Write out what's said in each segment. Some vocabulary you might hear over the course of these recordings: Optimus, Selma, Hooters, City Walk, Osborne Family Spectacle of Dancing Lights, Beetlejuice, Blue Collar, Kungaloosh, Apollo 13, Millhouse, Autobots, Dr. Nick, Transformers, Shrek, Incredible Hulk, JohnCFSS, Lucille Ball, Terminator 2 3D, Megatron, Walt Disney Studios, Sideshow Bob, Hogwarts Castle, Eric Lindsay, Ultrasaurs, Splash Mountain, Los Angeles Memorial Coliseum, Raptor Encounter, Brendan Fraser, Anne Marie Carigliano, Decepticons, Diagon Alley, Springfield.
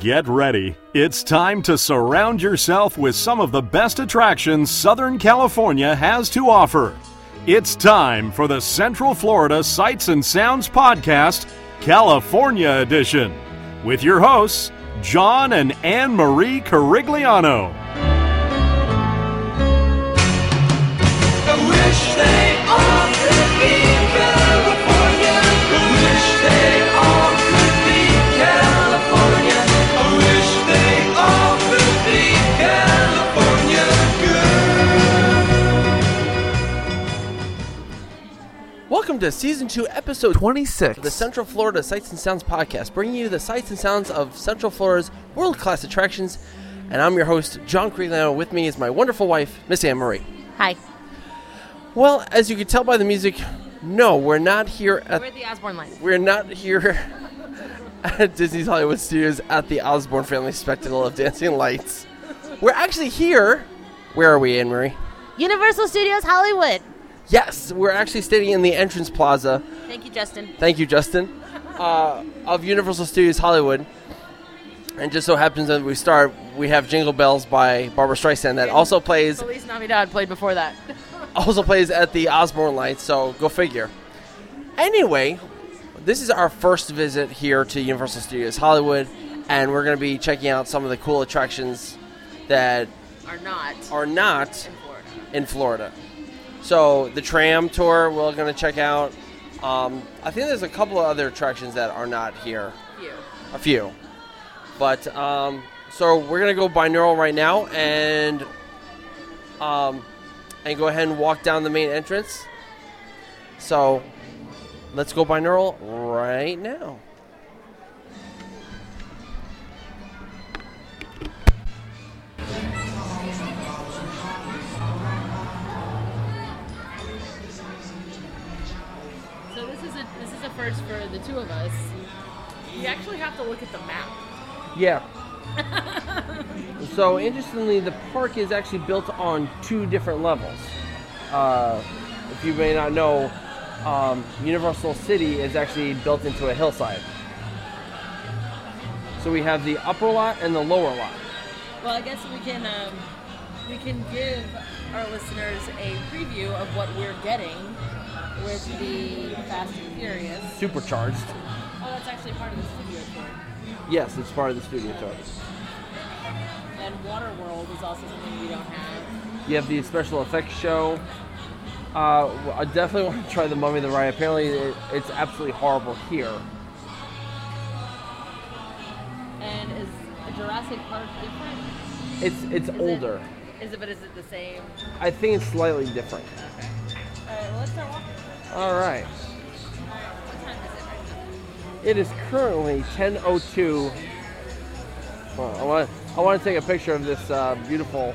Get ready. It's time to surround yourself with some of the best attractions Southern California has to offer. It's time for the Central Florida Sights and Sounds Podcast, California Edition, with your hosts, John and Anne Marie Carigliano. I wish they all could be California. I wish they all could be California. I wish they all could be California girl. Welcome to Season 2, Episode 26 of the Central Florida Sights and Sounds Podcast, bringing you the sights and sounds of Central Florida's world-class attractions. And I'm your host, John Creelano. With me is my wonderful wife, Miss Anne Marie. Hi. Well, as you can tell by the music, no, we're not here at... We're at the Osborne Line. We're not here at Disney's Hollywood Studios at the Osborne Family Spectacle of Dancing Lights. We're actually here... Where are we, Anne-Marie? Universal Studios Hollywood. Yes, we're actually standing in the entrance plaza. Thank you, Justin. Of Universal Studios Hollywood. And just so happens that we start, we have Jingle Bells by Barbara Streisand that also plays... Policia Navidad played before that. Also plays at the Osborne Lights, so go figure. Anyway, this is our first visit here to Universal Studios Hollywood, and we're going to be checking out some of the cool attractions that are not in Florida. So the tram tour we're going to check out. I think there's a couple of other attractions that are not here. A few. But so we're going to go binaural right now, and go ahead and walk down the main entrance. So, let's go binaural right now. So this is a first for the two of us. You actually have to look at the map. Yeah. So, interestingly, the park is actually built on two different levels. If you may not know, Universal City is actually built into a hillside. So we have the upper lot and the lower lot. Well, I guess we can give our listeners a preview of what we're getting with the Fast and Furious Supercharged. Oh, that's actually part of the studio tour. Yes, it's part of the studio tour. And Waterworld is also something we don't have. You have the special effects show. I definitely want to try The Mummy the Ride. Apparently, it's absolutely horrible here. And is Jurassic Park different? It's older. Is it the same? I think it's slightly different. Okay. All right, well, let's start walking. All right. What time is it right now? It is currently 10:02. I want to take a picture of this beautiful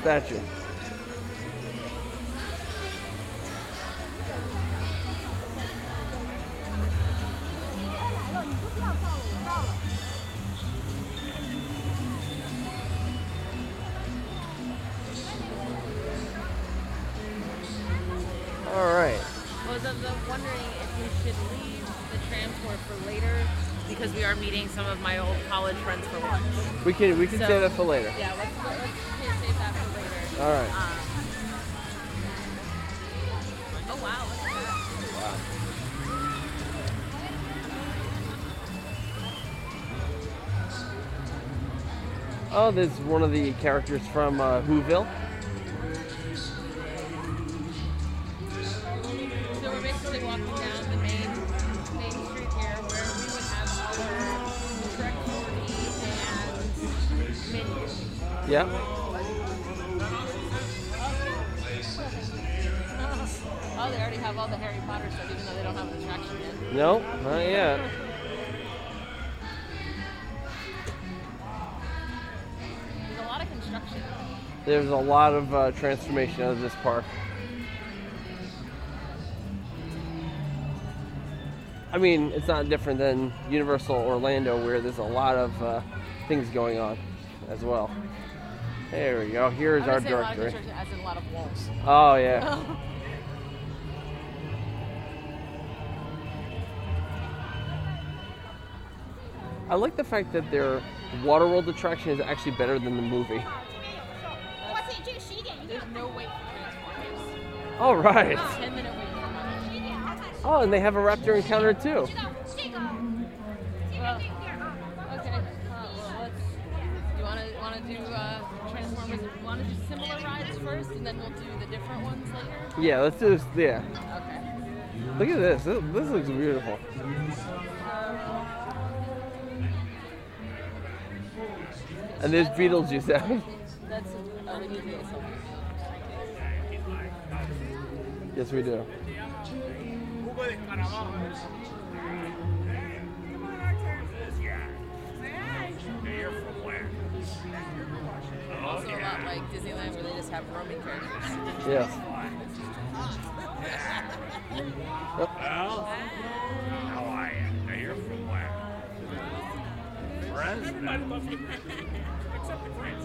statue. All right. Well, I'm wondering if we should leave the tram tour for later, because we are meeting some of my old college friends for lunch. We can save that for later. Yeah, let's save that for later. All right. Oh, wow. Wow. Oh, there's one of the characters from Whoville. So we're basically walking down the main street here where we would have yeah. Oh, they already have all the Harry Potter stuff, even though they don't have an attraction yet. No, not yet. There's a lot of construction. There's a lot of transformation out of this park. I mean, it's not different than Universal Orlando, where there's a lot of things going on as well. There we go. Here's our directory. As in a lot of walls. Oh, yeah. I like the fact that their Waterworld attraction is actually better than the movie. There's no wait for Transformers. All right. Oh, and they have a Raptor Encounter too. Want to do similar rides first, and then we'll do the different ones later? Yeah, let's do this. Yeah. Okay. Look at this. This looks beautiful. And there's Beetlejuice out. That's an easy assumption. Yes, we do. Also a lot like Disneyland where they just have roaming characters. Yeah. Well, how are you? Now you're from where? Friends? Everybody loves you. Except the friends.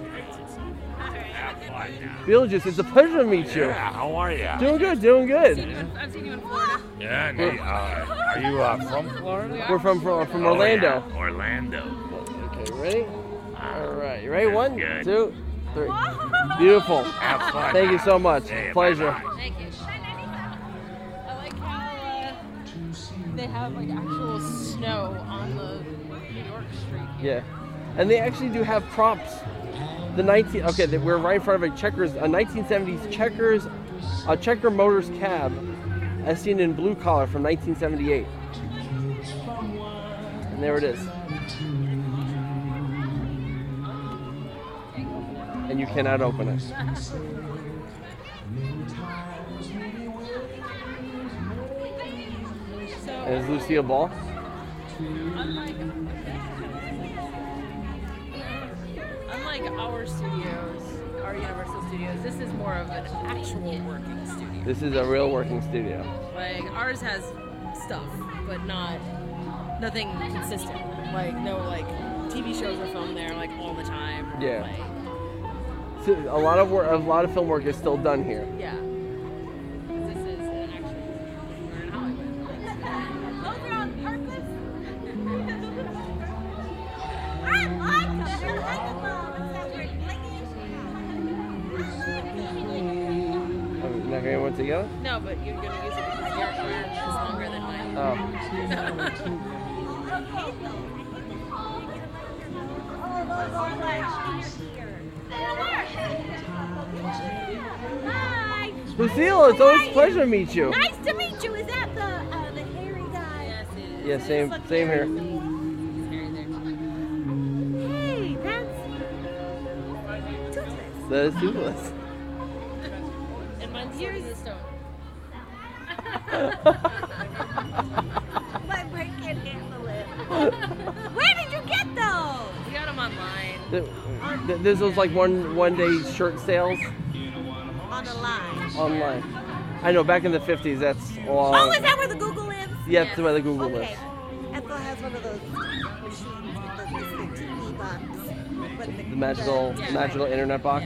Bill, just it's a pleasure to meet you. Yeah, how are you? Doing good, doing good. I've seen you in Florida. Yeah, no, are you from Florida? We're from Orlando. Yeah. Orlando. Okay, ready? All right, you ready? One, good. Two, three. Whoa. Beautiful. Have fun. Thank you so much. Yeah, pleasure. Bye-bye. Thank you. I like how they have like actual snow on the New York street here. Yeah, and they actually do have props. We're right in front of a 1970s Checkers, a Checker Motors cab, as seen in Blue Collar from 1978. And there it is. And you cannot open it. And it's Lucille Ball. Unlike our studios, our Universal Studios, this is more of an actual working studio. This is a real working studio. Like, ours has stuff, but nothing consistent. Like, no, like, TV shows are filmed there, like, all the time. Or, yeah. Like, so a lot of film work is still done here. Yeah. This is an actual we're in Hollywood. Those are on purpose. Are we not gonna work together? No, but you're gonna use it because your career is longer than mine. Lucille, it's always a pleasure to meet you. Nice to meet you. Is that the hairy guy? Yes, it is. Yeah, same here. Hey, that's toothless. That is toothless. And mine's here is a stone. My brain can't handle it. Where did you get those? We got them online. There's those like one-day shirt sales. Online. I know, back in the 50s, that's all. Oh, is that where the Google is? Yeah, that's where the Google is. Ethel has one of those machines that the TV box. The magical internet box?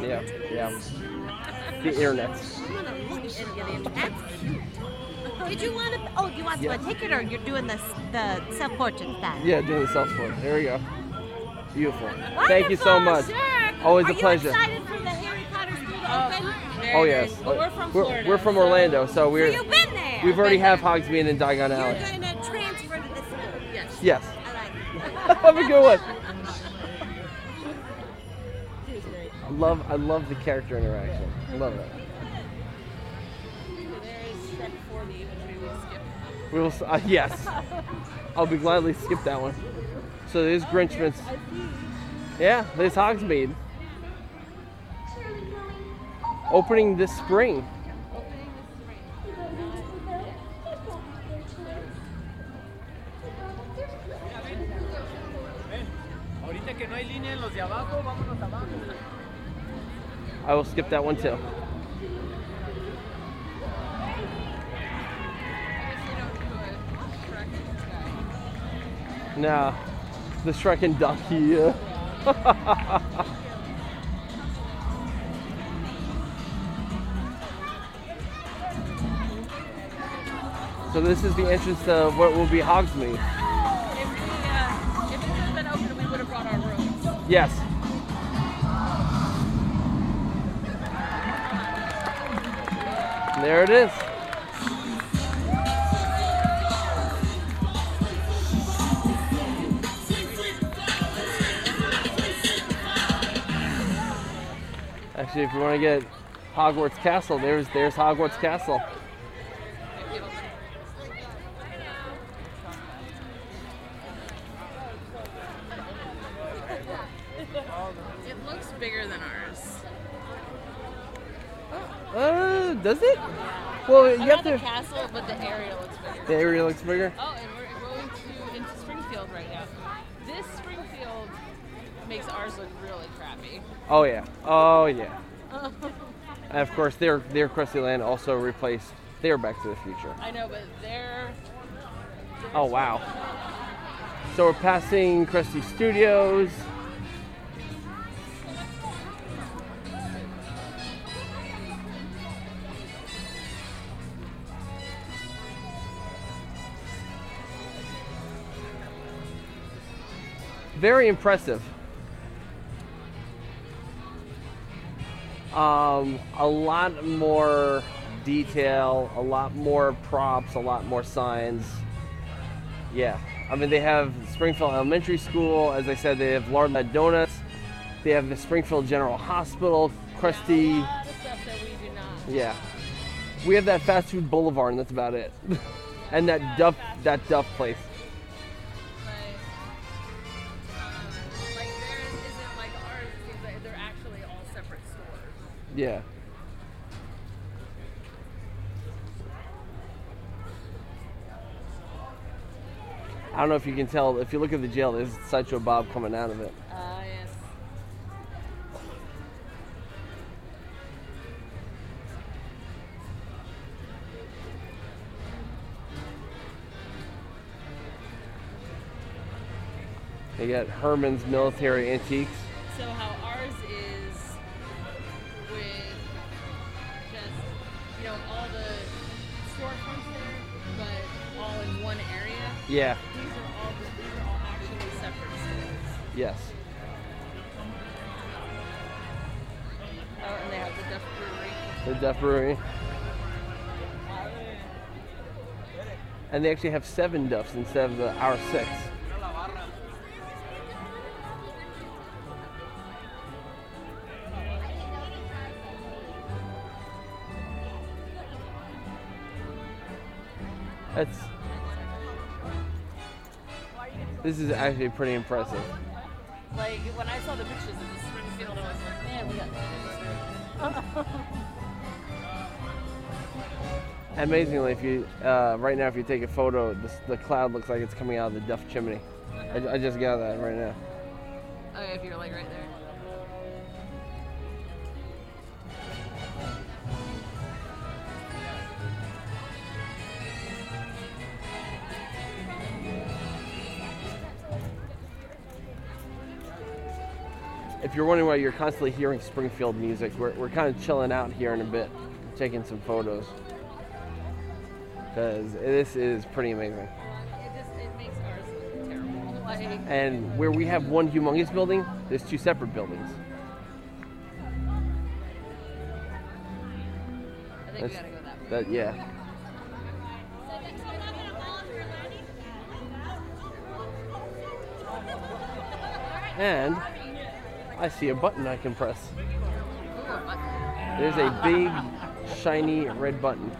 Yeah. Yeah. The internet. That's cute. Did you want to, you want to take it, or you're doing the self-portrait style? Yeah, doing the self-portrait. There we go. Beautiful. Wonderful. Thank you so much. Sure. Always a pleasure. Are you excited for the Harry Potter school open? Oh yes, well, we're from Florida. We're from Orlando, so you've been there. We've already have Hogsmeade and Diagon Alley. You're going to transfer to this school. Yes. Yes. I like it. Have a good one. I love the character interaction. I love it. There's Shrek 40, which we will skip. We will. Yes. I'll be gladly skip that one. So there's Grinchmas. Yeah, there's Hogsmeade. Opening this spring. I will skip that one too. Nah, the Shrek and Ducky. So this is the entrance to what will be Hogsmeade. If we Yes. There it is. Actually, if you want to get Hogwarts Castle, there's Hogwarts Castle. It looks bigger than ours. Oh. Does it? Well, you have to. The castle, but the area looks bigger. The area looks bigger. Oh, and we're going into Springfield right now. This Springfield makes ours look really crappy. Oh yeah. Oh yeah. And of course, their Krusty Land also replaced their Back to the Future. I know, but their. Oh wow. So we're passing Krusty Studios. Very impressive. A lot more detail, a lot more props, a lot more signs. Yeah, I mean, they have Springfield Elementary School. As I said, they have Lard's Donuts. They have the Springfield General Hospital, Krusty. Yeah, a lot of stuff that we do not. Yeah, we have that fast food boulevard, and that's about it. And that Duff place. Yeah. I don't know if you can tell. If you look at the jail, there's Sideshow Bob coming out of it. Yes. They got Herman's Military Antiques. So how ours is. Yeah. These are all actually separate stores. Yes. Oh, and they have the Duff Brewery. The Duff Brewery. And they actually have 7 Duffs instead of our 6. That's. This is actually pretty impressive. Like, when I saw the pictures of the Springfield, I was like, man, we got this. Amazingly, if you, right now, if you take a photo, the cloud looks like it's coming out of the Duff chimney. Okay. I just got that right now. Okay, if you're like right there. If you're wondering why you're constantly hearing Springfield music, we're kind of chilling out here in a bit, taking some photos, because this is pretty amazing. It makes ours look terrible. Like, and where we have one humongous building, there's 2 separate buildings. I think we gotta go that way. Yeah. And I see a button I can press. There's a big, shiny red button.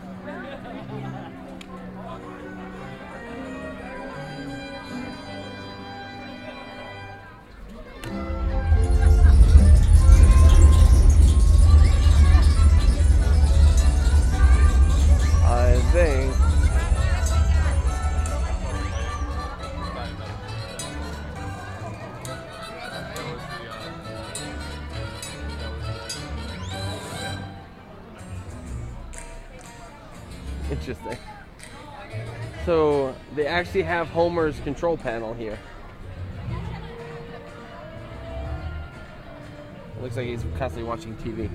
Interesting. So they actually have Homer's control panel here. It looks like he's constantly watching TV.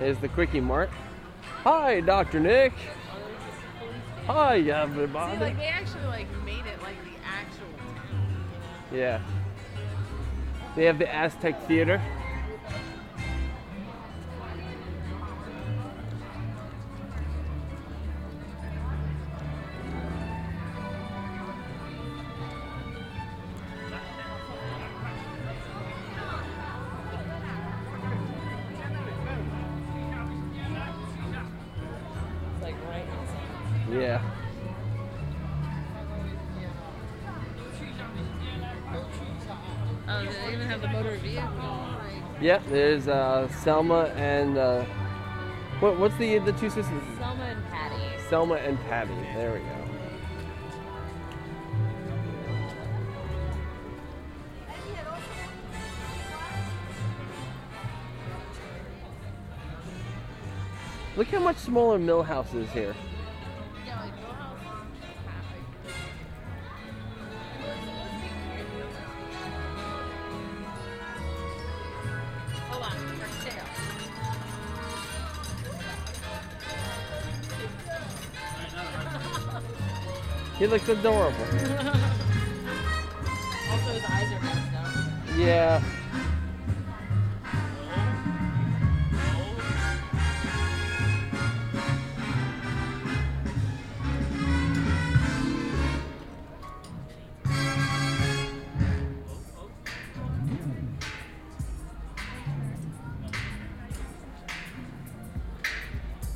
There's the Quickie Mart. Hi, Dr. Nick. Hi, everybody. See, like, they actually like made it like the actual town. Yeah. They have the Aztec Theater. Yeah. Oh, they even have the motor vehicle. Yeah, there's Selma and what's the two sisters? Selma and Patty. Selma and Patty. There we go. Look how much smaller Millhouse is here. He looks adorable. Also, his eyes are messed up. Yeah.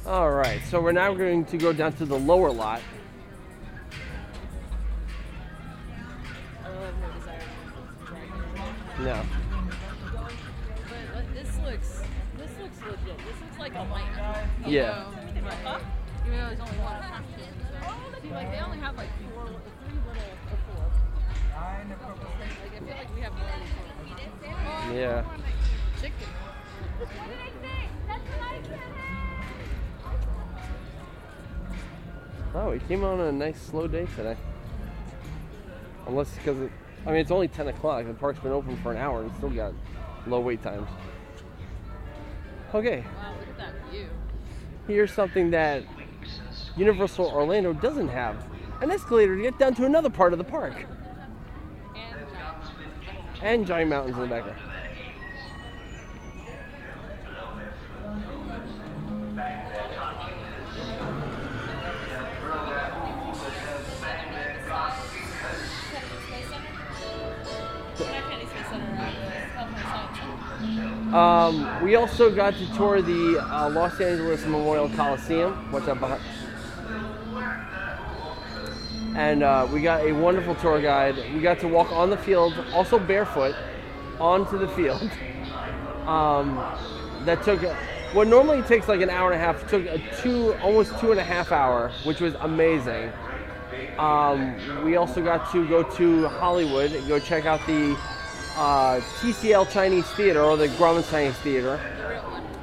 All right, so we're now going to go down to the lower lot. No. But this looks legit. This looks like a lineup. Yeah. Even though there's only one. See, like they only have like three little. Like I feel like we have more than four. Yeah. Chicken. Oh, we came on a nice slow day today. Unless it's because it's only 10 o'clock. The park's been open for an hour and still got low wait times. Okay. Wow, look at that view. Here's something that Universal Orlando doesn't have. An escalator to get down to another part of the park. And giant mountains in the background. We also got to tour the Los Angeles Memorial Coliseum. What's up behind? And we got a wonderful tour guide. We got to walk on the field, also barefoot, onto the field. That took what normally takes like an hour and a half. Took almost 2.5 hours, which was amazing. We also got to go to Hollywood and go check out the TCL Chinese Theater, or the Grauman's Chinese Theater.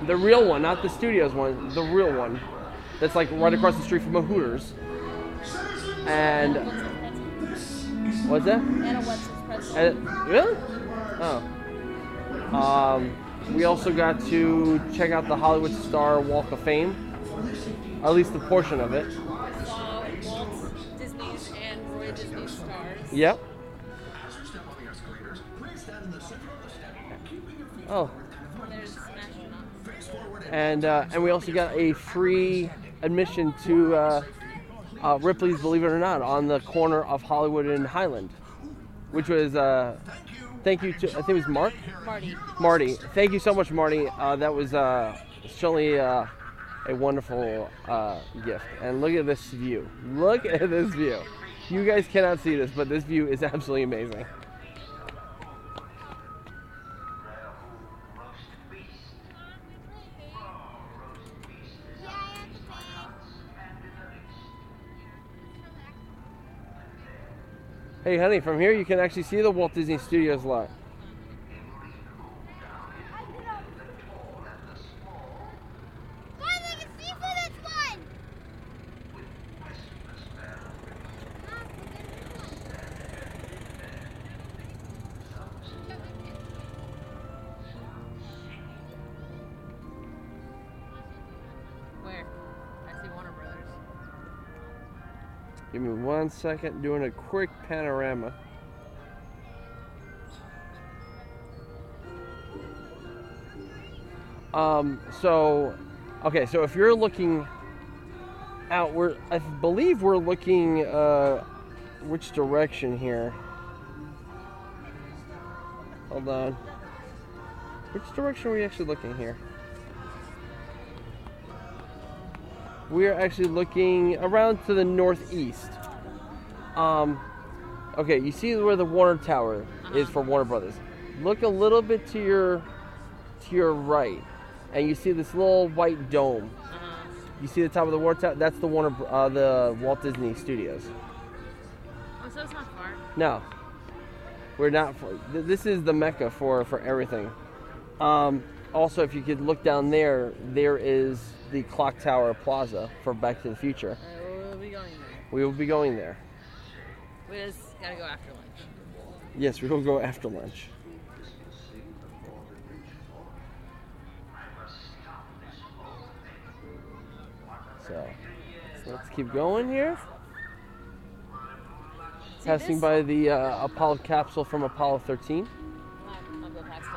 The real one, not the studios one, the real one. That's like right across the street from a Hooters. And what's that? Really? Oh. We also got to check out the Hollywood Star Walk of Fame, at least a portion of it. Walt Disney's and Roy Disney's stars. Yep. Oh, and we also got a free admission to Ripley's Believe It or Not on the corner of Hollywood and Highland, which was thank you to, I think it was Marty. Thank you so much, Marty. That was certainly a wonderful gift. And look at this view. Look at this view. You guys cannot see this, but this view is absolutely amazing. Hey honey, from here you can actually see the Walt Disney Studios lot. Give me 1 second, doing a quick panorama. So if you're looking out, I believe we're looking, which direction here? Hold on. Which direction are we actually looking here? We are actually looking around to the northeast. Okay, you see where the Warner Tower is for Warner Brothers. Look a little bit to your right, and you see this little white dome. You see the top of the Warner Tower? That's the the Walt Disney Studios. Oh, so it's not far. No, we're not. This is the mecca for everything. Also, if you could look down there, there is the Clock Tower Plaza for Back to the Future. We'll be going there. We will be going there. We just gotta go after lunch. Yes, we will go after lunch. So let's keep going here. Passing by the Apollo capsule from Apollo 13. I'll go past it.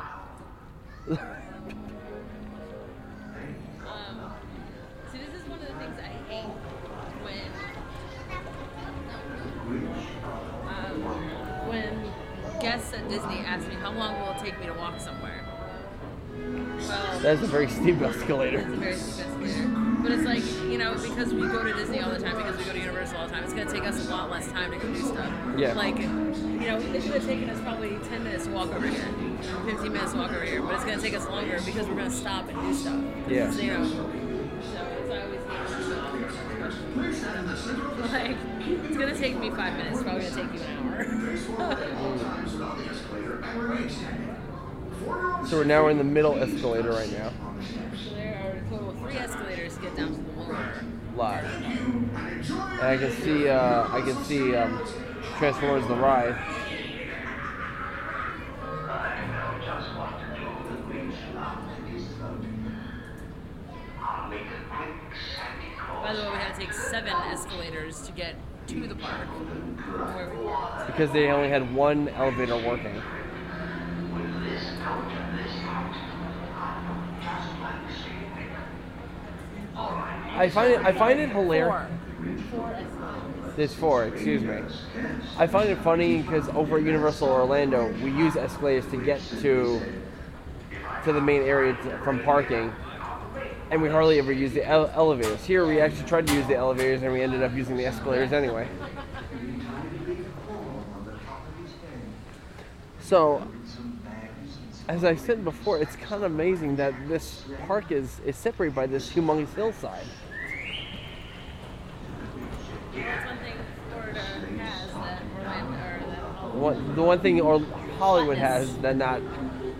See, this is one of the things I hate when guests at Disney ask me how long will it take me to walk somewhere. Well, that's a very steep escalator. That's a very steep escalator. But it's like, you know, because we go to Disney all the time, because we go to Universal all the time, it's going to take us a lot less time to go do stuff. Yeah. Like, you know, it should have taken us probably 10 minutes to walk over here, 15 minutes to walk over here, but it's going to take us longer because we're going to stop and do stuff. Yeah. You know, so it's always, like, it's going to take me 5 minutes, it's probably going to take you an hour. So now we're in the middle escalator right now. Three escalators to get down to the water. Live. And I can see Transformers The Ride. By the way, we had to take 7 escalators to get to the park. Because they only had one elevator working. I find it hilarious. There's 4, excuse me. I find it funny because over at Universal Orlando, we use escalators to get to the main area from parking, and we hardly ever use the elevators. Here, we actually tried to use the elevators, and we ended up using the escalators anyway. So, as I said before, it's kind of amazing that this park is separated by this humongous hillside. That's one thing Florida has that Orlando, the one thing Hollywood flatness has that not.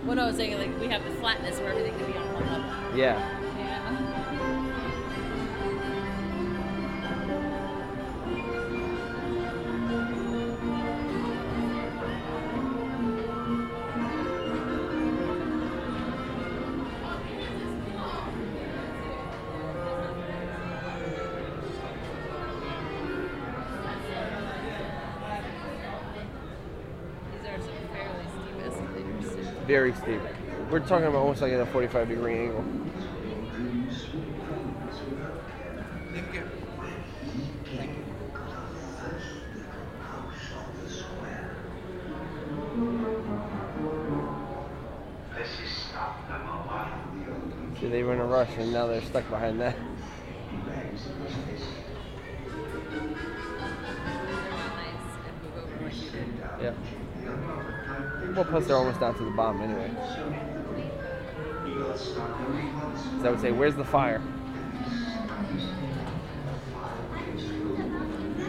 Well, no, I was saying, like, we have the flatness where everything can be on one level. Yeah. Very steep. We're talking about almost like in a 45-degree angle. Thank you. Thank you. See, they were in a rush, and now they're stuck behind that. Yeah. Well, plus they're almost down to the bottom anyway. So I would say, where's the fire?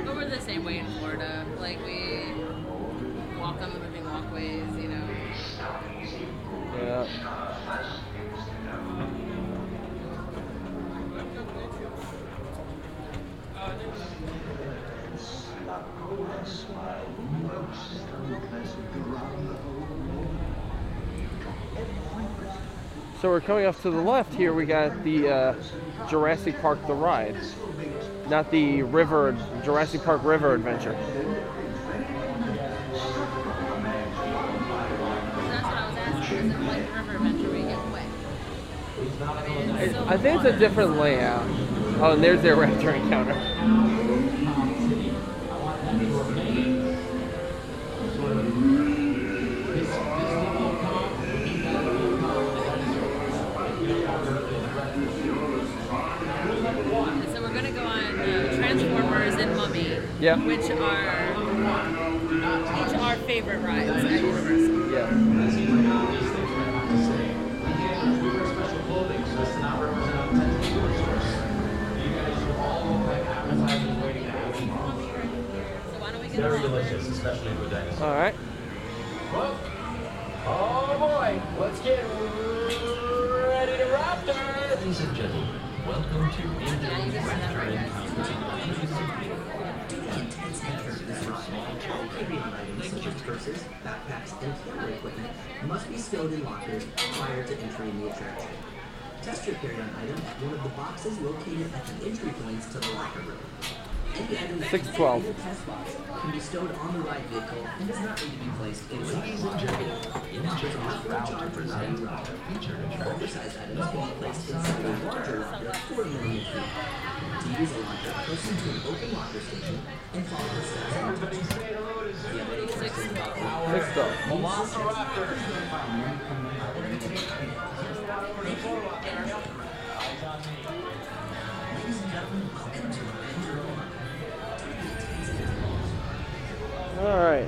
But we're the same way in Florida. Like, we walk on the moving walkways, you know. Yeah. So we're coming off to the left here, we got the Jurassic Park The Ride. not the river, Jurassic Park River Adventure. I think it's a different layout. Oh, and there's their Raptor Encounter. So we're going to go on Transformers and Mummy, yeah, which are each our favorite rides at Universal. Yeah. Very delicious, especially with dinosaurs. All right. Well, oh boy, let's get ready to Raptor. Ladies and gentlemen, welcome to Indian Raptor Encounter. Licensed purses, backpacks, and camera equipment must be stowed in lockers prior to entering the attraction. Test your carry-on item at one of the boxes located at the entry points to the locker room. 612. Can be stowed on the ride vehicle and does not need to be placed in oversized items can be placed inside a larger locker for limited feet. To use a locker, proceed to an open locker station and follow the steps. Everybody say hello to Alright,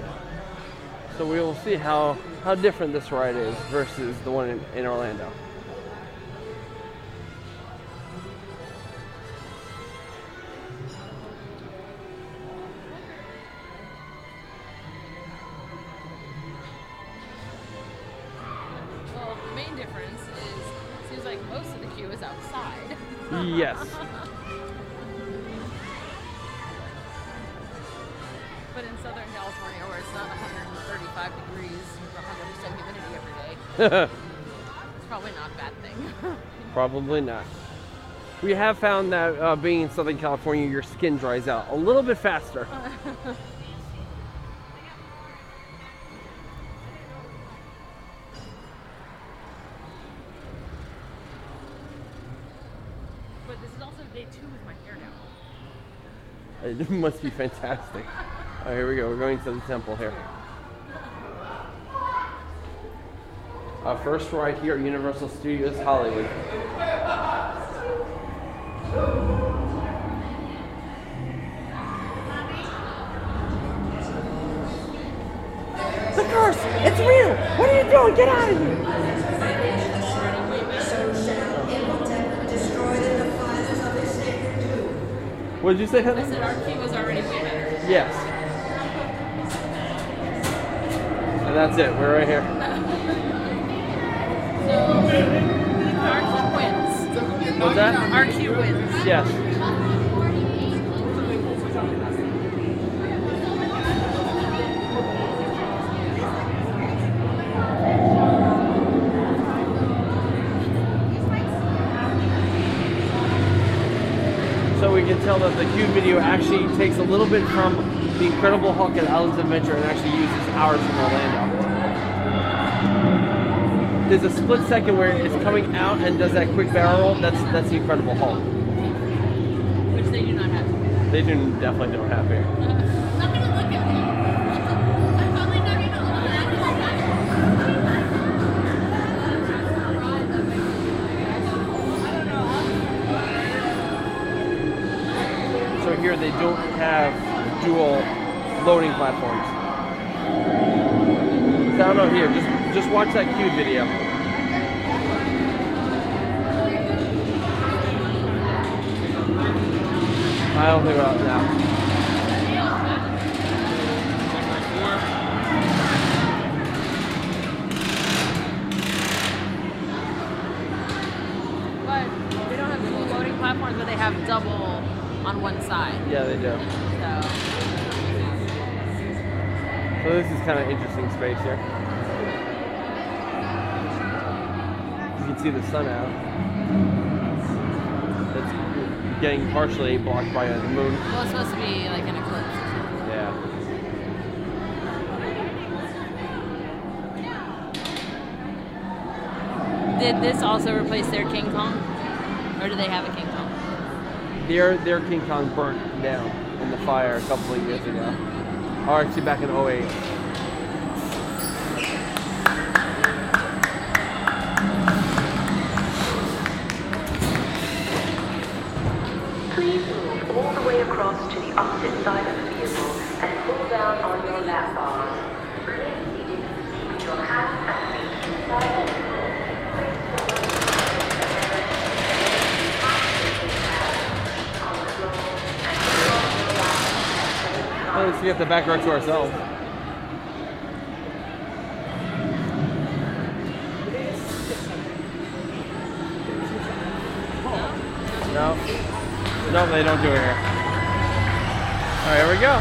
so we will see how different this ride is versus the one in Orlando. Well, the main difference is it seems like most of the queue is outside. Yes. But in Southern California, where it's not 135 degrees, 100% humidity every day, it's probably not a bad thing. Probably not. We have found that being in Southern California, your skin dries out a little bit faster. But this is also day 2 with my hair now. It must be fantastic. Oh, here we go. We're going to the temple here. Our first ride here at Universal Studios Hollywood. The curse! It's real! What are you doing? Get out of here! What did you say, Heather? I said our key was already way better. Yes. And that's it, we're right here. So, our queue wins. What's that? Our queue wins. Yes. So we can tell that the queue video actually takes a little bit from the Incredible Hulk and Alice's Adventure and actually uses ours from Orlando. There's a split second where it's coming out and does that quick barrel roll. That's the Incredible Hulk. Which they do not have. They definitely don't have here. I'm gonna look at me. I'm probably not even on that. So here they don't have dual loading platforms. Down over here, just watch that cube video. I don't think about it now. But they don't have dual loading platforms, but they have double on one side. Yeah, they do. So. So this is kind of interesting space here. You can see the sun out. That's cool. getting partially blocked by the moon. Well, it's supposed to be like an eclipse. Yeah. Did this also replace their King Kong? Or do they have a King Kong? Their King Kong burnt down in the fire a couple of years ago. Or actually back in 08. Across to the opposite side of the vehicle and pull down on your lap bars. Remain seated, keep your hands and feet inside the vehicle. At least we have the back row to ourselves. No, they don't do it here. All right, here we go.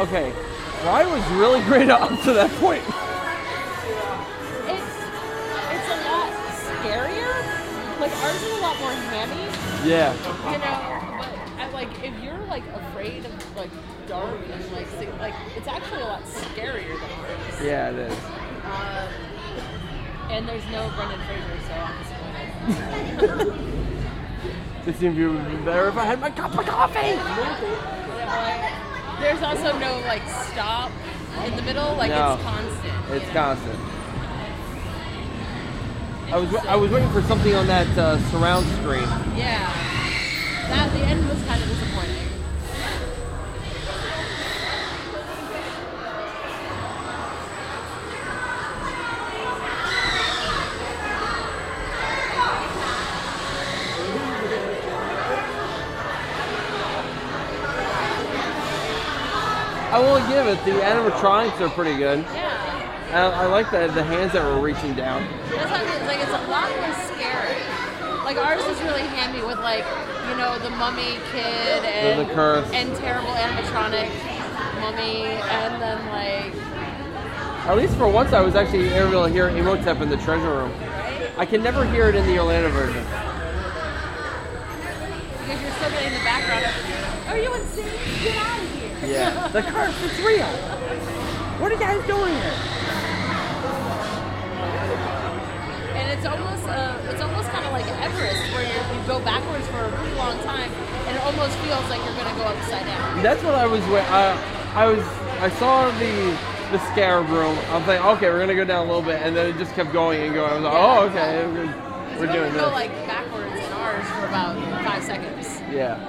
Okay, Ryan was really great up to that point. It's a lot scarier. Like, ours is a lot more hammy. Yeah. You know, but I, like, if you're like afraid of like dark and like it's actually a lot scarier than ours. Yeah, it is. And there's no Brendan Fraser, so I'm disappointed. This interview would be better if I had my cup of coffee! There's also no, like, stop in the middle. Like, no. It's constant. It's constant. I was waiting for something on that surround screen. Yeah. That, the end was kind of disappointing. I will give it, the animatronics are pretty good. Yeah. And I like the hands that were reaching down. That's what I mean, like, it's a lot more scary. Like, ours is really handy with, like, you know, the mummy kid and the curse. And terrible animatronic mummy, and then, like... At least for once I was actually able to hear Imhotep in the treasure room. Right? I can never hear it in the Orlando version. Because you're still getting the background of it. Are you insane? Get out of here! Yeah, the curse is real. What are you guys doing here? And it's almost kind of like Everest, where you go backwards for a really long time, and it almost feels like you're gonna go upside down. That's what I was. I saw the scarab room. I'm like, okay, we're gonna go down a little bit, and then it just kept going and going. I was like, oh, okay, we're doing this. Go like backwards in ours for about 5 seconds. Yeah.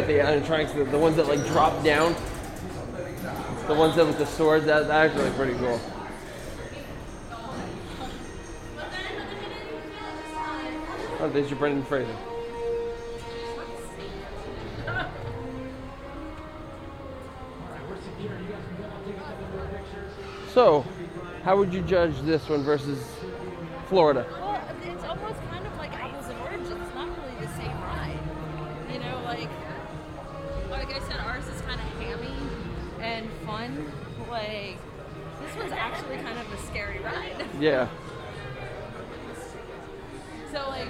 At the animatronics, the ones that like drop down, the ones that with the swords, that's actually pretty cool. Oh, there's your Brendan Fraser. So, how would you judge this one versus Florida? Well, it's almost kind of like apples and oranges. It's not really the same ride, you know, like I said, ours is kind of hammy and fun. Like, this one's actually kind of a scary ride. Yeah. So, like,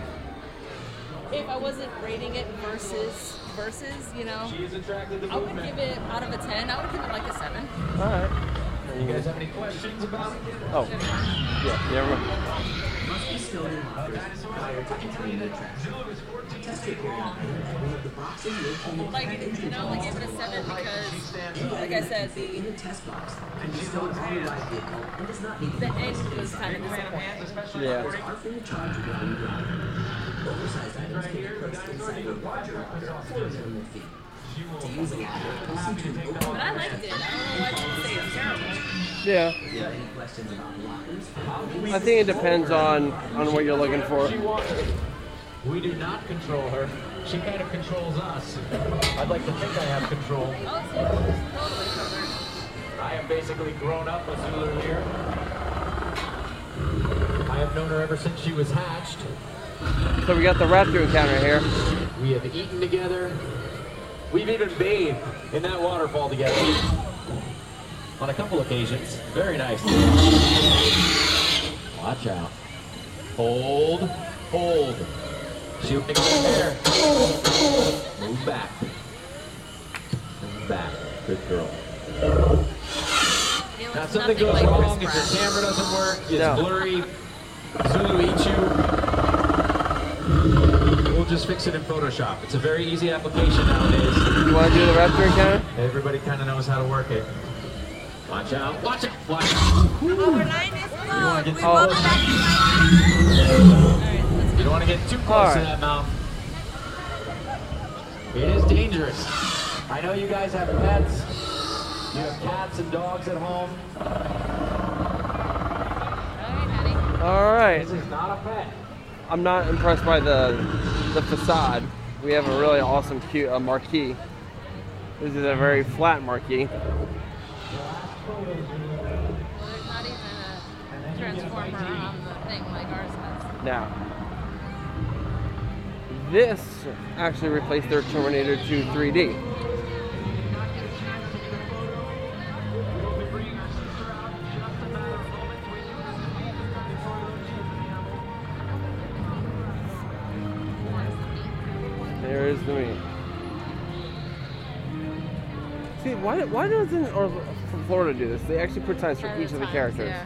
if I wasn't rating it versus, you know, I would give it out of a 10. I would give it like a 7. All right. You guys have any questions about it? Oh. Yeah, everyone. Like, you know, I gave it a 7 because, like I said, the end was kind of disappointing. Yeah. But I liked it. I don't know what to say. It's terrible. Yeah. I think it depends on what you're looking for. We do not control her. She kind of controls us. I'd like to think I have control. I am basically grown up a Zulu here. I have known her ever since she was hatched. So we got the Raptor Encounter here. We have eaten together. We've even bathed in that waterfall together. On a couple occasions. Very nice. Watch out. Hold. Hold. She would make it there. Move back. Move back. Good girl. Now something goes like wrong if your camera doesn't work. It's blurry. Zulu eats you. We'll just fix it in Photoshop. It's a very easy application nowadays. You want to do the Raptor Encounter? Everybody kind of knows how to work it. Watch out. Watch out. Watch out. Number 9 is closed. We want that. You don't want to get too close to that mouth. It is dangerous. I know you guys have pets. You have cats and dogs at home. All right. This is not a pet. I'm not impressed by the facade. We have a really awesome, cute marquee. This is a very flat marquee. Well, there's not even a transformer on the thing like ours does. No. This actually replaced their Terminator 2 3D. There is the meat. See, why doesn't Florida do this? They actually put times for each of the characters. Yeah.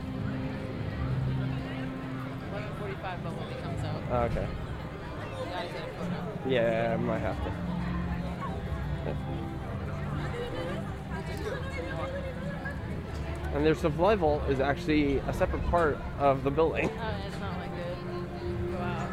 11:45, but when it comes out. Oh, okay. Yeah, I might have to. And their survival is actually a separate part of the building. It's not like it. Wow.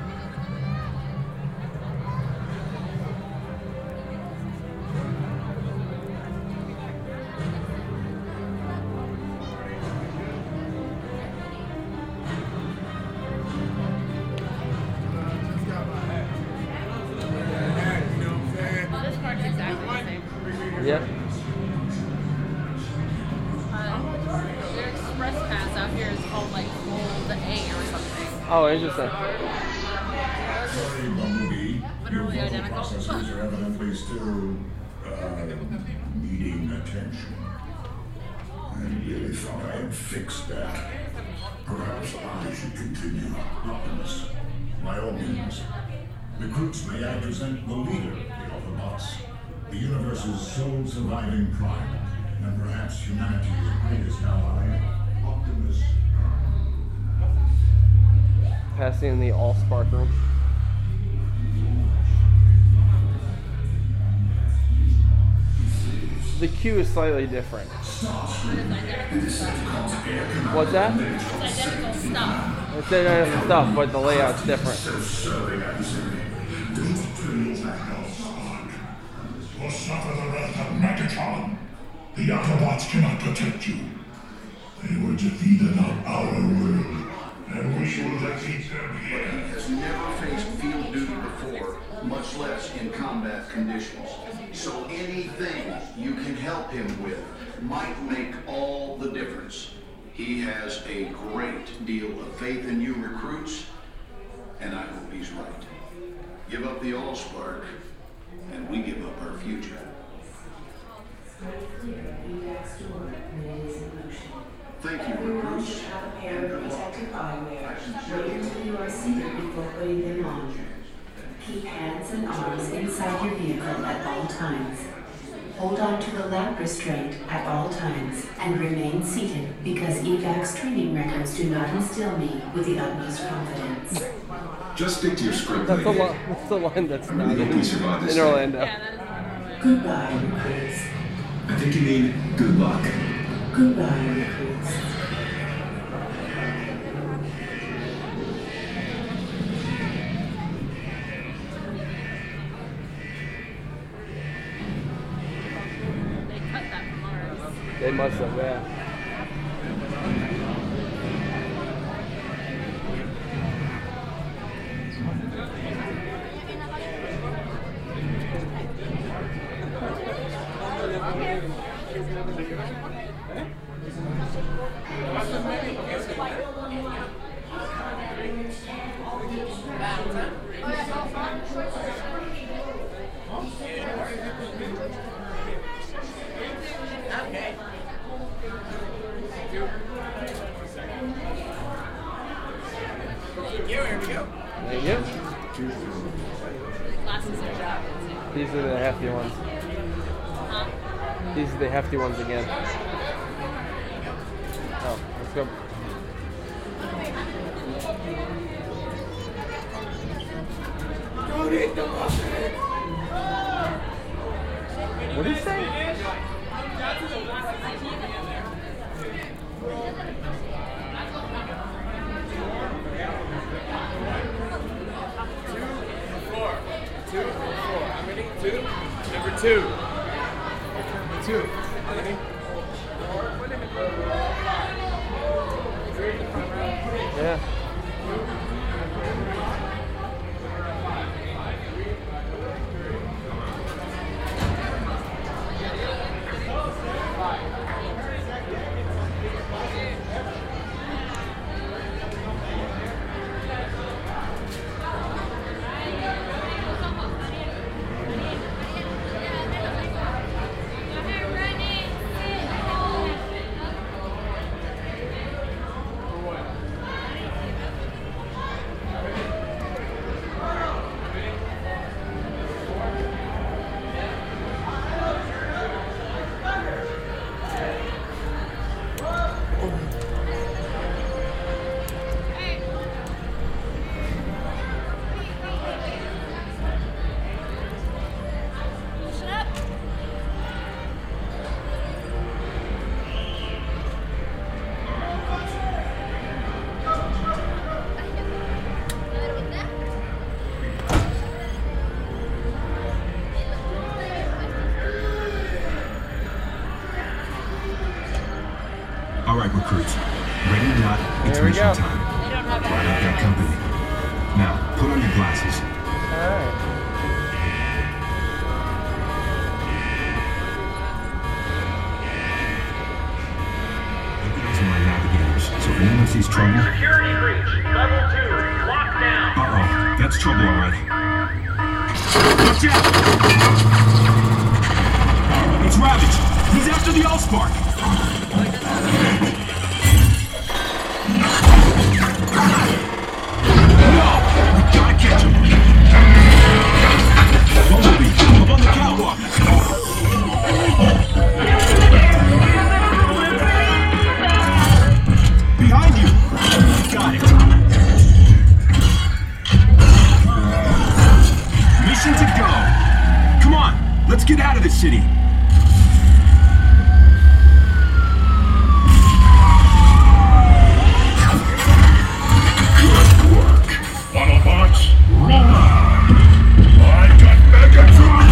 This part's exactly the same. Yep. Their express pass out here is called like Old A or something. Oh, interesting. Literally identical. Processes are evidently still needing attention. I really thought I had fixed that. Perhaps I should continue. By all means. Recruits, may I present the leader of the Autobots, the universe's sole surviving pride, and perhaps humanity's greatest ally, Optimus. Passing the Allspark room. The queue is slightly different. What's that? It's identical stuff. It's identical stuff, but the layout's different. Don't fill my house, Osborne, or suffer the wrath of Megatron. The Autobots cannot protect you. They were defeated on our world, and we shall defeat them here. But he has never faced field duty before, much less in combat conditions. So anything you can help him with might make all the difference. He has a great deal of faith in you recruits, and I hope he's right. Give up the Allspark, and we give up our future. Thank you, recruits. And good luck. Wait you are seated before putting them on. Keep hands and arms inside your vehicle at all times. Hold on to the lap restraint at all times and remain seated because EVAC's training records do not instill me with the utmost confidence. Just stick to your script, lady. That's the line that's not in Orlando. Goodbye, recruits. I think you mean good luck. Goodbye, recruits. They must have, These are the hefty ones. These are the hefty ones again. Oh, let's go. Don't eat the muffin! What did he say? Number two. Ready? 4, 3. Yeah. cruise. Ready or not, it's mission time. Glad I've got company. Now, put on your glasses. All right. So if anyone sees trouble... Security breach. Level 2. Locked down. Uh-oh. That's trouble, all right. Watch out! It's Ravage. He's after the Allspark. No! We gotta catch him! Bumblebee, up on the catwalk! Behind you! Got it! Mission to go! Come on, let's get out of this city! Good work! Autobots, reload! I got Megatron!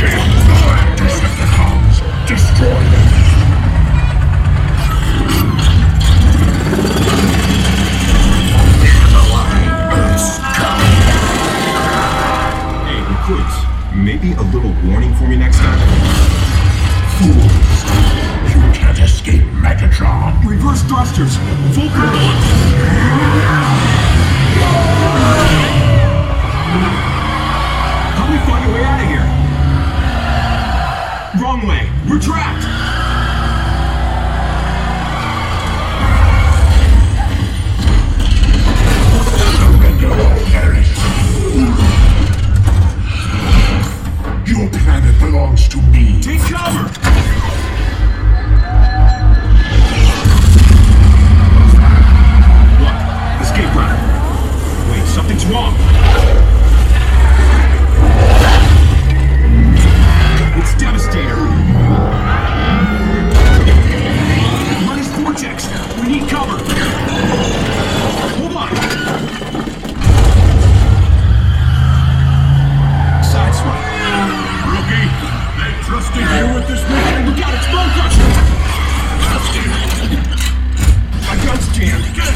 Kill the Decepticons! Destroy them! Maybe a little warning for me next time? Fools! You can't escape Megatron! Reverse thrusters! Full curve! Help me find a way out of here! Wrong way! We're trapped! Your planet belongs to me. Take cover! Look, escape route. Wait, something's wrong. It's Devastator. Run his vortex. We need cover. Hold on. Sideswipe. Rookie, they trusted you with this mission. Look out, it's Bunker! My gun's jammed. Get it!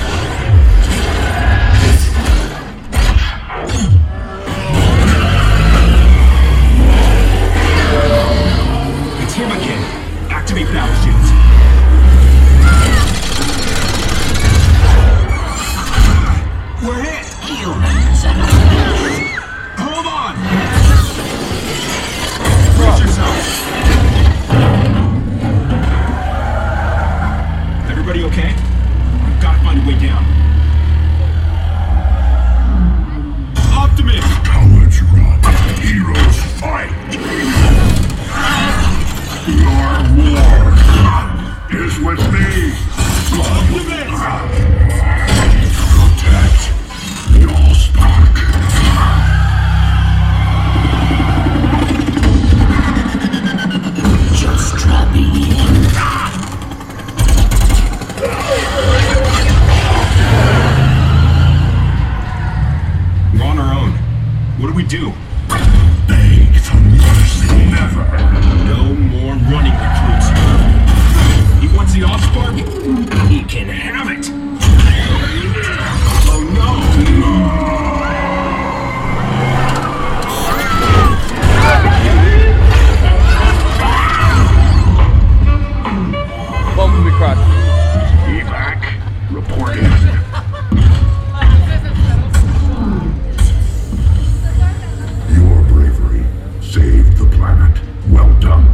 It's him again. Activate battle shields. We're hit! Hold on! Everybody okay? We've got to find a way down. Optimus! Cowards run, heroes fight. Your war is with me. Optimus! Protect the Allspark. Just drop me in. We're on our own. What do we do? Beg for mercy. Never. No more running, recruits. He wants the Allspark? He can have it. Oh no! Evac reporting. Your bravery saved the planet. Well done,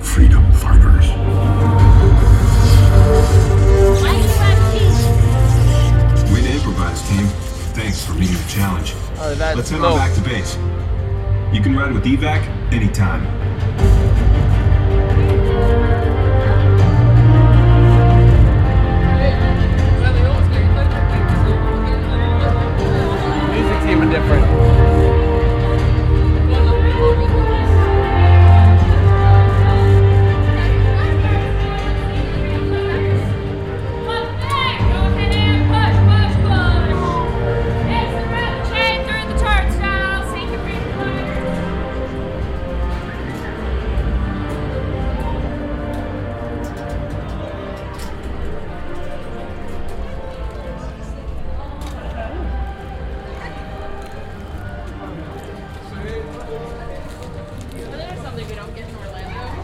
freedom fighters. Way to improvise, team. Thanks for meeting the challenge. Oh, let's head on back to base. You can ride with Evac anytime. Even different.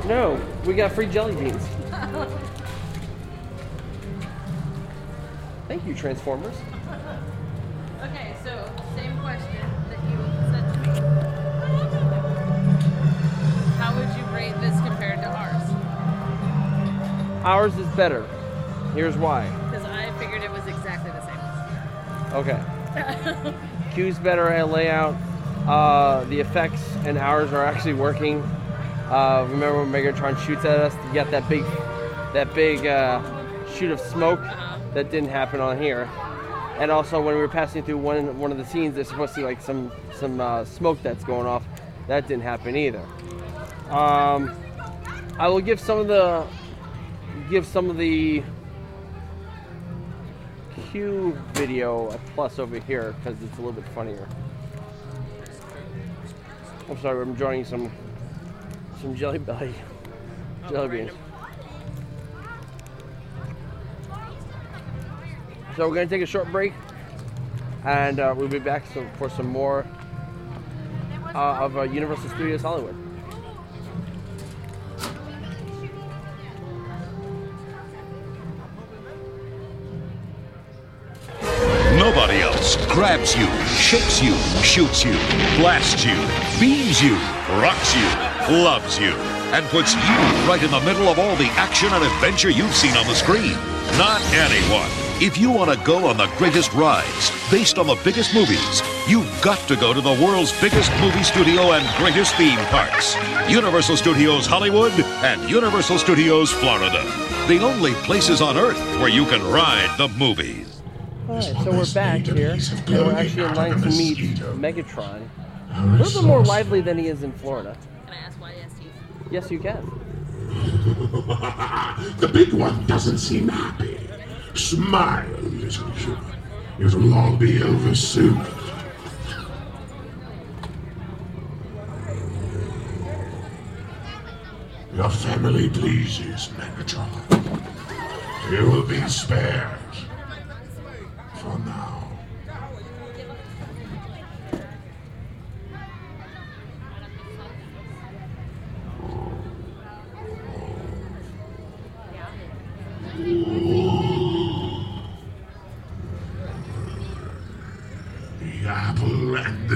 No, we got free jelly beans. Thank you, Transformers. Okay, so same question that you said to me. How would you rate this compared to ours? Ours is better. Here's why. Because I figured it was exactly the same. Okay. Q's better at layout. The effects and ours are actually working. Remember when Megatron shoots at us? You got that big shoot of smoke that didn't happen on here. And also when we were passing through one of the scenes, there's supposed to be like some smoke that's going off. That didn't happen either. I will give some of the Q video a plus over here because it's a little bit funnier. I'm sorry, I'm drawing some jelly beans. So we're gonna take a short break, and we'll be back for some more of Universal Studios Hollywood. Nobody else grabs you, shakes you, shoots you, blasts you, beams you, rocks you, loves you, and puts you right in the middle of all the action and adventure you've seen on the screen. Not anyone. If you want to go on the greatest rides, based on the biggest movies, you've got to go to the world's biggest movie studio and greatest theme parks. Universal Studios Hollywood and Universal Studios Florida. The only places on Earth where you can ride the movies. Alright, so we're back here, and we're actually in line to meet Megatron. A little bit more lively than he is in Florida. Can I ask why, Steve? Yes, you can. The big one doesn't seem happy. Smile, little human. It'll all be over soon. Your family pleases, Megatron. You will be spared. For now.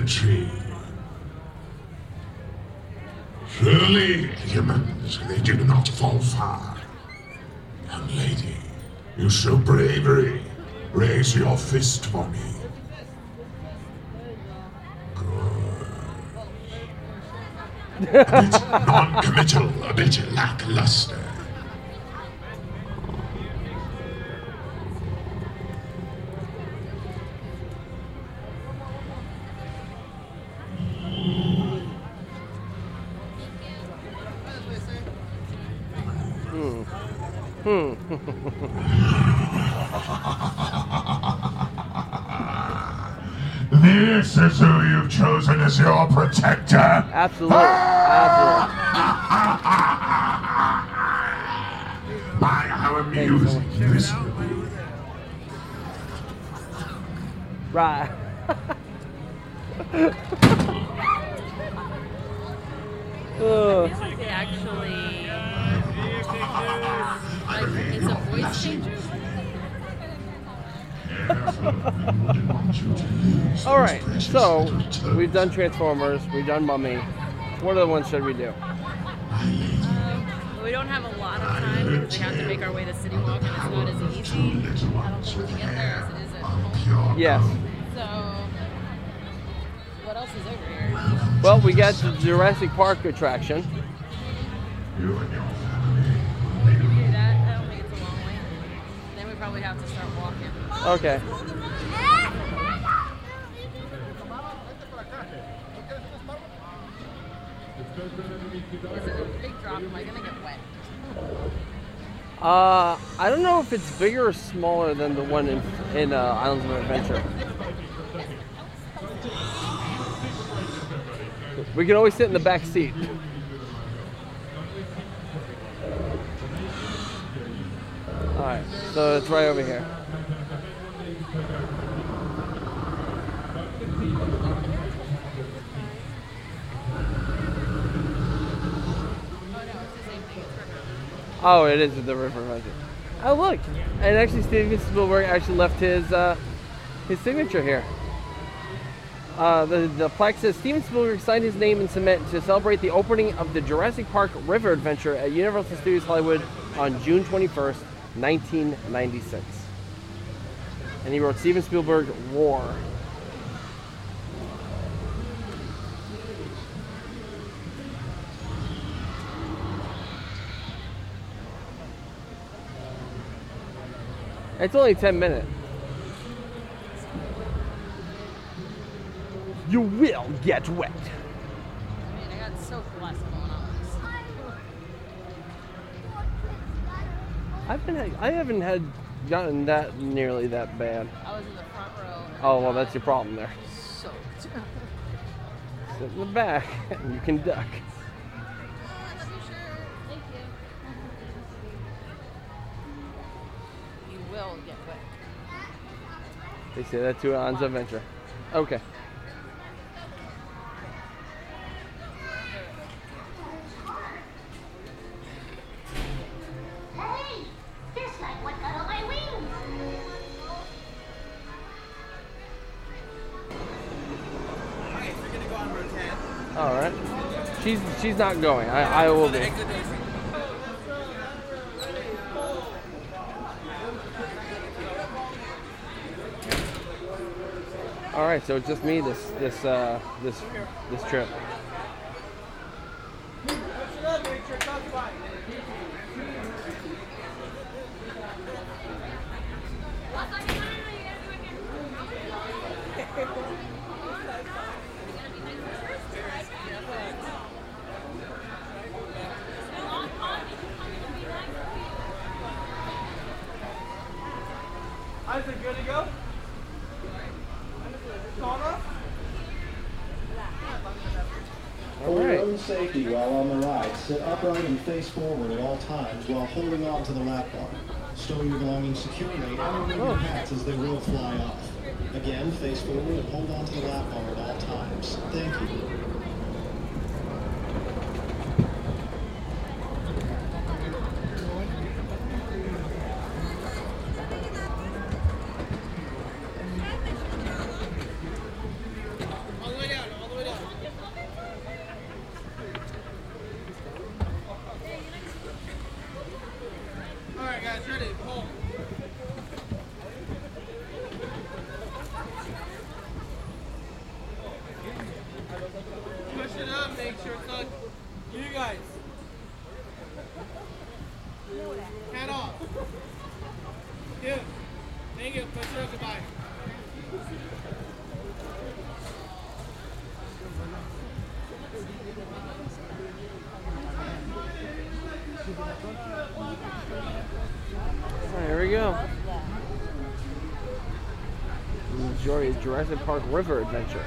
Tree. Surely, humans, they do not fall far. Young lady, you show bravery. Raise your fist for me. Good. A bit non-committal, a bit lackluster. This is who you've chosen as your protector. Absolutely. Absolutely. By our music, this movie. Right. I feel like they actually... It's a voice changer. All right, so we've done Transformers, we've done Mummy. What other ones should we do? We don't have a lot of time because we have to make our way to City Walk, and it's not as easy. I don't think we can get there as it is at home. Yes. So, what else is over here? Well, we got the Jurassic Park attraction. You and your family. If we do that, I don't think it's a long way. Then we probably have to start walking. Okay. Is it a big drop? Am I gonna get wet? I don't know if it's bigger or smaller than the one in Islands of Adventure. We can always sit in the back seat. All right, so it's right over here. Oh, it is the river magic. Oh, look. And actually, Steven Spielberg actually left his signature here. The plaque says, Steven Spielberg signed his name in cement to celebrate the opening of the Jurassic Park River Adventure at Universal Studios Hollywood on June 21st, 1996. And he wrote Steven Spielberg, Roar. It's only 10 minutes. You will get wet. I mean, I got soaked less going on. I haven't had gotten that nearly that bad. I was in the front row. Oh, well, that's your problem there. Soaked. Sit in the back and you can duck. They say that to Anne's adventure. Okay. Hey! There's like what got on my wings! Alright, we're gonna go on road 10. Alright. She's not going. I will be. All right, so it's just me this trip. Isaac, good to go? For your own safety while on the ride, sit upright and face forward at all times while holding on to the lap bar. Store your belongings securely and remove your hats as they will fly off. Again, face forward and hold on to the lap bar at all times. Thank you. Jurassic Park River Adventure.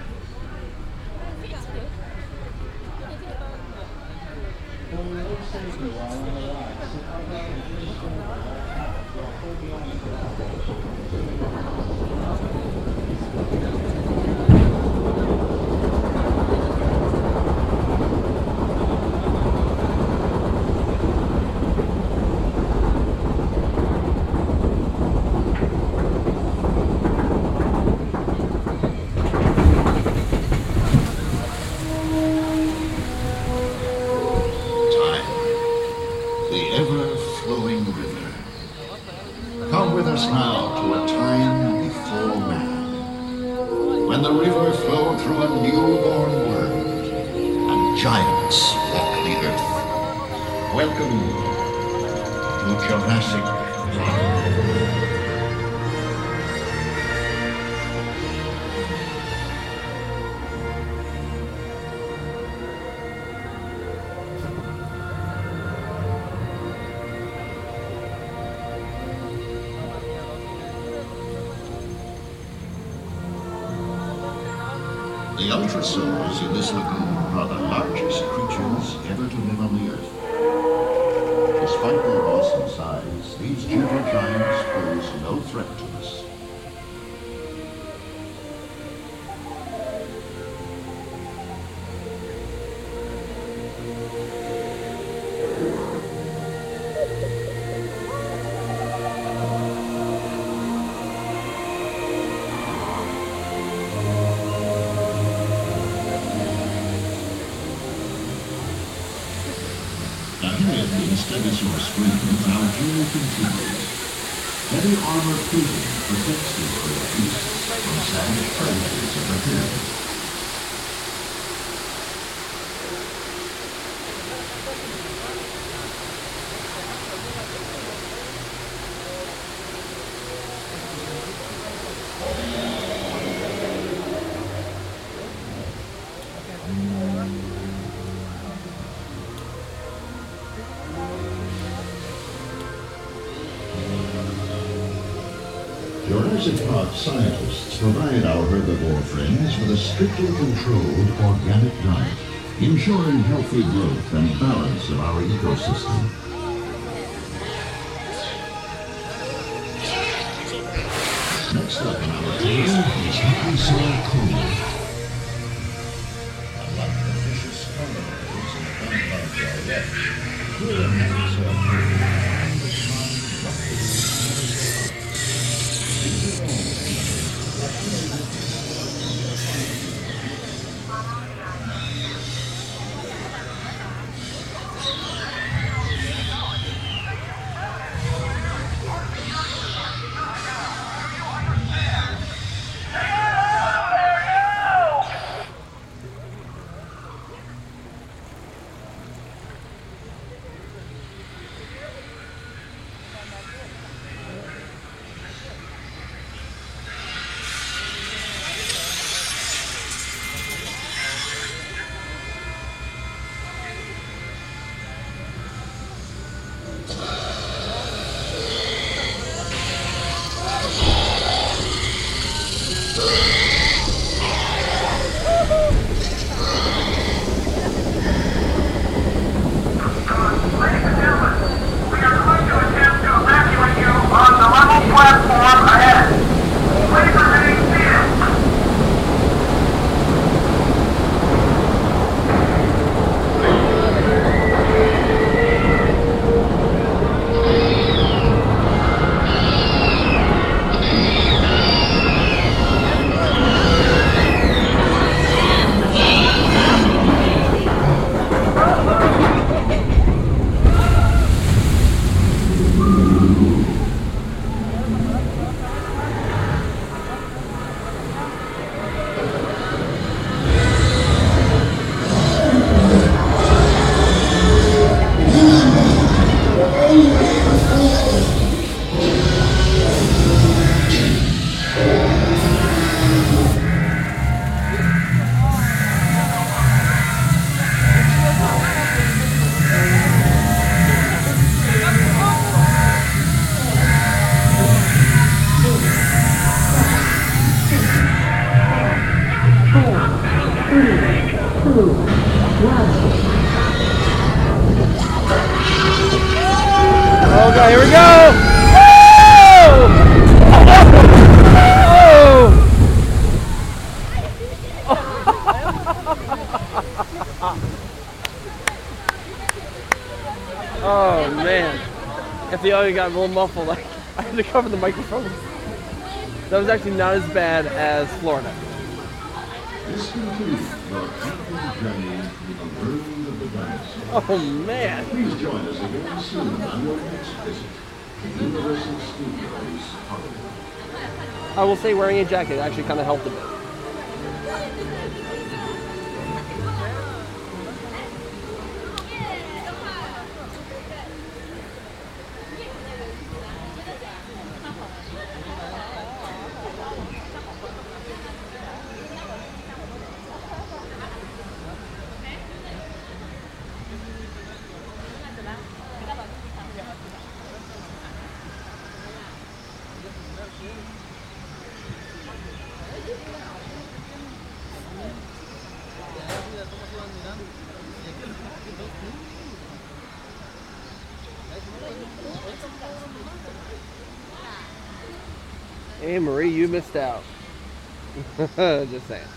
The ultrasaurs in this lagoon are the largest creatures ever to live on the earth. Despite their awesome size, these gentle giants pose no threat to us. Continue at the extendissor screen as our journey continues. Heavy armor plating protects the royal beasts from savage predators of the hills. Jurassic Park scientists provide our herbivore friends with a strictly controlled organic diet, ensuring healthy growth and balance of our ecosystem. Next up on our table is TCL Cola. Unlike the vicious carnivores in the backyard of our wreck, here in TCL Cola. Got a little muffled. I had to cover the microphone. That was actually not as bad as Florida. This concludes our captive journey into the world of the dinosaurs. Oh man! Please join us again soon on your next visit to Universal Studios Hollywood. I will say wearing a jacket actually kind of helped a bit. Anne Marie, you missed out. Just saying.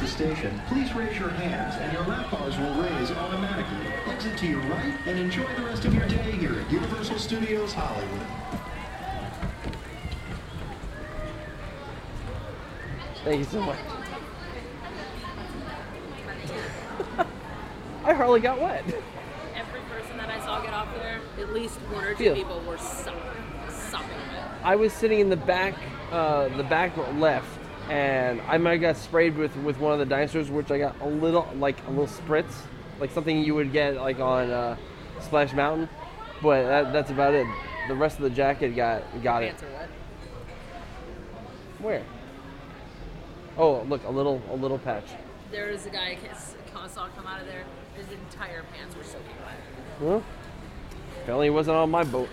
The station, please raise your hands and your lap bars will raise automatically. Exit to your right and enjoy the rest of your day here at Universal Studios Hollywood. Thank you so much. I hardly got wet. Every person that I saw get off there, at least one or two people were sopping wet. I was sitting in the back left. And I might have got sprayed with one of the dinosaurs, which I got a little spritz, like something you would get like on Splash Mountain, but that's about it. The rest of the jacket got it. Where? Oh, look, a little patch. There is a guy I saw come out of there. His entire pants were soaking wet. Huh? Apparently, he wasn't on my boat.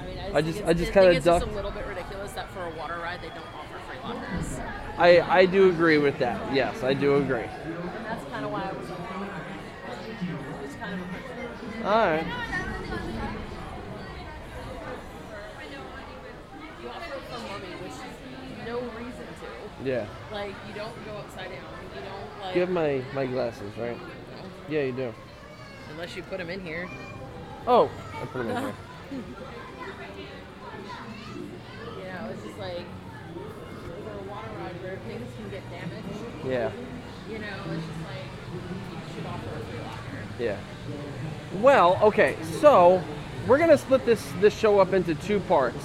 I mean, I just kind of ducked. It's just a little bit ridiculous that for a water ride they don't. I do agree with that. Yes, I do agree. And that's kind of why I was on that. It was kind of a question. All right. You offer up for money, which is no reason to. Yeah. Like, you don't go upside down. You don't, like... You have my glasses, right? No. Yeah, you do. Unless you put them in here. Oh, I put them in here. Yeah, it's just like... where things can get damaged. Yeah. You know, it's just like, you should offer a free locker. Yeah. Well, okay, so we're going to split this show up into two parts.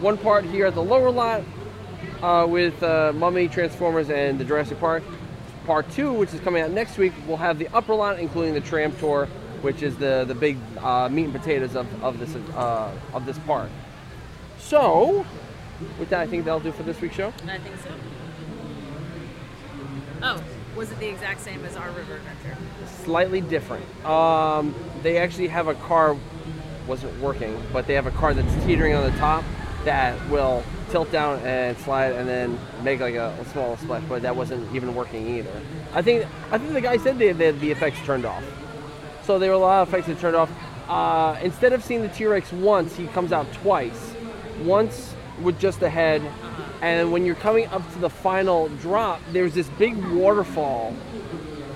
One part here at the lower lot with Mummy, Transformers, and the Jurassic Park. Part two, which is coming out next week, we'll have the upper lot, including the tram tour, which is the big meat and potatoes of this park. So... with that, I think that'll do for this week's show. I think so. Oh, was it the exact same as our River Adventure? Slightly different. They actually have a car, wasn't working, but they have a car that's teetering on the top that will tilt down and slide and then make like a small splash, but that wasn't even working either. I think the guy said they had the effects turned off. So there were a lot of effects that turned off. Instead of seeing the T-Rex once, he comes out twice. Once... with just the head, and when you're coming up to the final drop, there's this big waterfall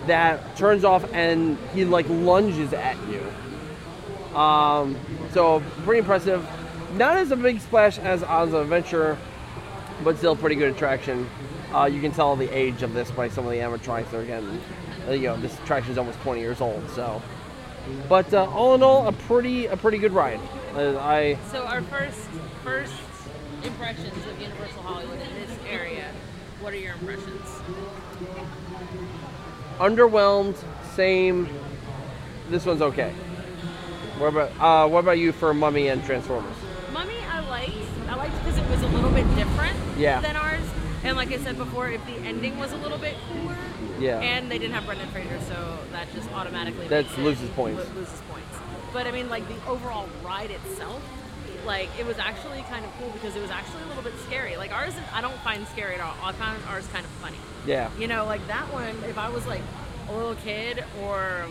that turns off and he like lunges at you. So pretty impressive. Not as a big splash as Oz Adventure, but still pretty good attraction. You can tell the age of this by some of the animatronics. They're getting, you know, this attraction is almost 20 years old, so But all in all, a pretty good ride. So our first impressions of Universal Hollywood in this area. What are your impressions? Underwhelmed. Same. This one's okay. What about you for Mummy and Transformers? Mummy, I liked because it was a little bit different than ours. And like I said before, if the ending was a little bit cooler, and they didn't have Brendan Fraser, so that just automatically loses points. But I mean, like the overall ride itself, like it was actually kind of cool because it was actually a little bit scary. Like ours, I don't find scary at all. I find ours kind of funny. Yeah. You know, like that one, if I was like a little kid or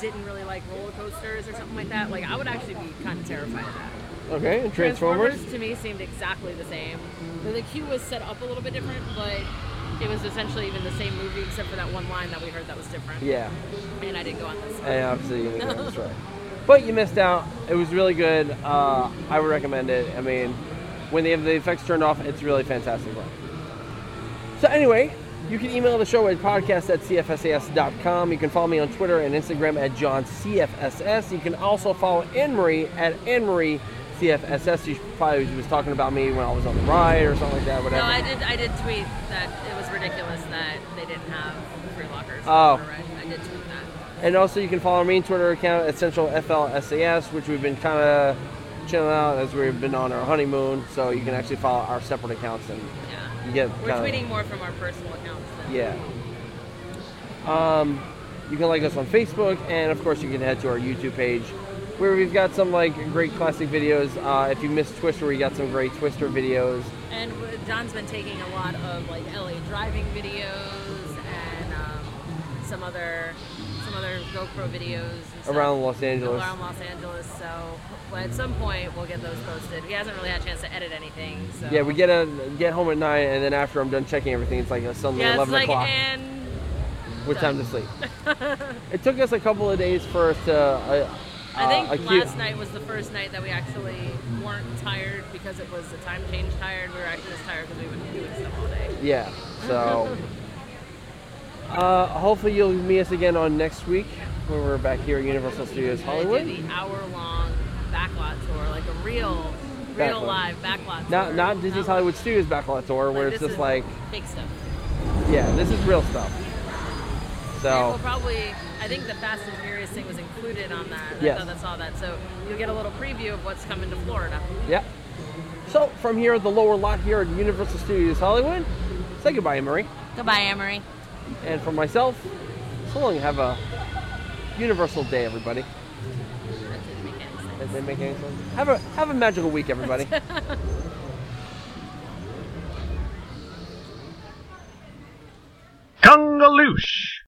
didn't really like roller coasters or something like that, like I would actually be kind of terrified of that. Okay, and Transformers to me seemed exactly the same. The queue was set up a little bit different, but it was essentially even the same movie except for that one line that we heard that was different. Yeah. And I didn't go on this one. Yeah, obviously you didn't go on this one. But you missed out. It was really good. I would recommend it. I mean, when they have the effects turned off, it's really fantastic run. So anyway, you can email the show at podcast@cfsas.com. You can follow me on Twitter and Instagram at JohnCFSS. You can also follow Anne Marie at Anne Marie CFSS. You probably was talking about me when I was on the ride or something like that. Whatever. No, I did tweet that it was ridiculous that they didn't have free lockers. Oh. I did tweet that. And also, you can follow me on Twitter account at CentralFLSAS, which we've been kind of chilling out as we've been on our honeymoon. So you can actually follow our separate accounts and you get. We're tweeting more from our personal accounts. You can like us on Facebook, and of course, you can head to our YouTube page, where we've got some like great classic videos. If you missed Twister, we got some great Twister videos. And John's been taking a lot of like LA driving videos and some other GoPro videos and stuff around Los Angeles. So at some point we'll get those posted. He hasn't really had a chance to edit anything. So. Yeah, we get home at 9, and then after I'm done checking everything, it's like suddenly 11 o'clock. And what time to sleep? It took us a couple of days for us to. I think last night was the first night that we actually weren't tired because it was the time change tired. We were actually just tired because we've been doing stuff all day. Yeah, so hopefully you'll meet us again on next week when we're back here at Universal Studios Hollywood. We're going to do the hour-long backlot tour, like a real live backlot tour. Not Disney's Hollywood Studios backlot tour where it's just like... fake stuff. Yeah, this is real stuff. So and we'll probably... I think the Fast and Furious thing was included on that. I saw that. So you'll get a little preview of what's coming to Florida. Yeah. So from here, the lower lot here at Universal Studios Hollywood, say goodbye, Anne Marie. Goodbye, Anne Marie. And for myself, so long. Have a universal day, everybody. That didn't make any sense. Have a magical week, everybody. Kungaloosh.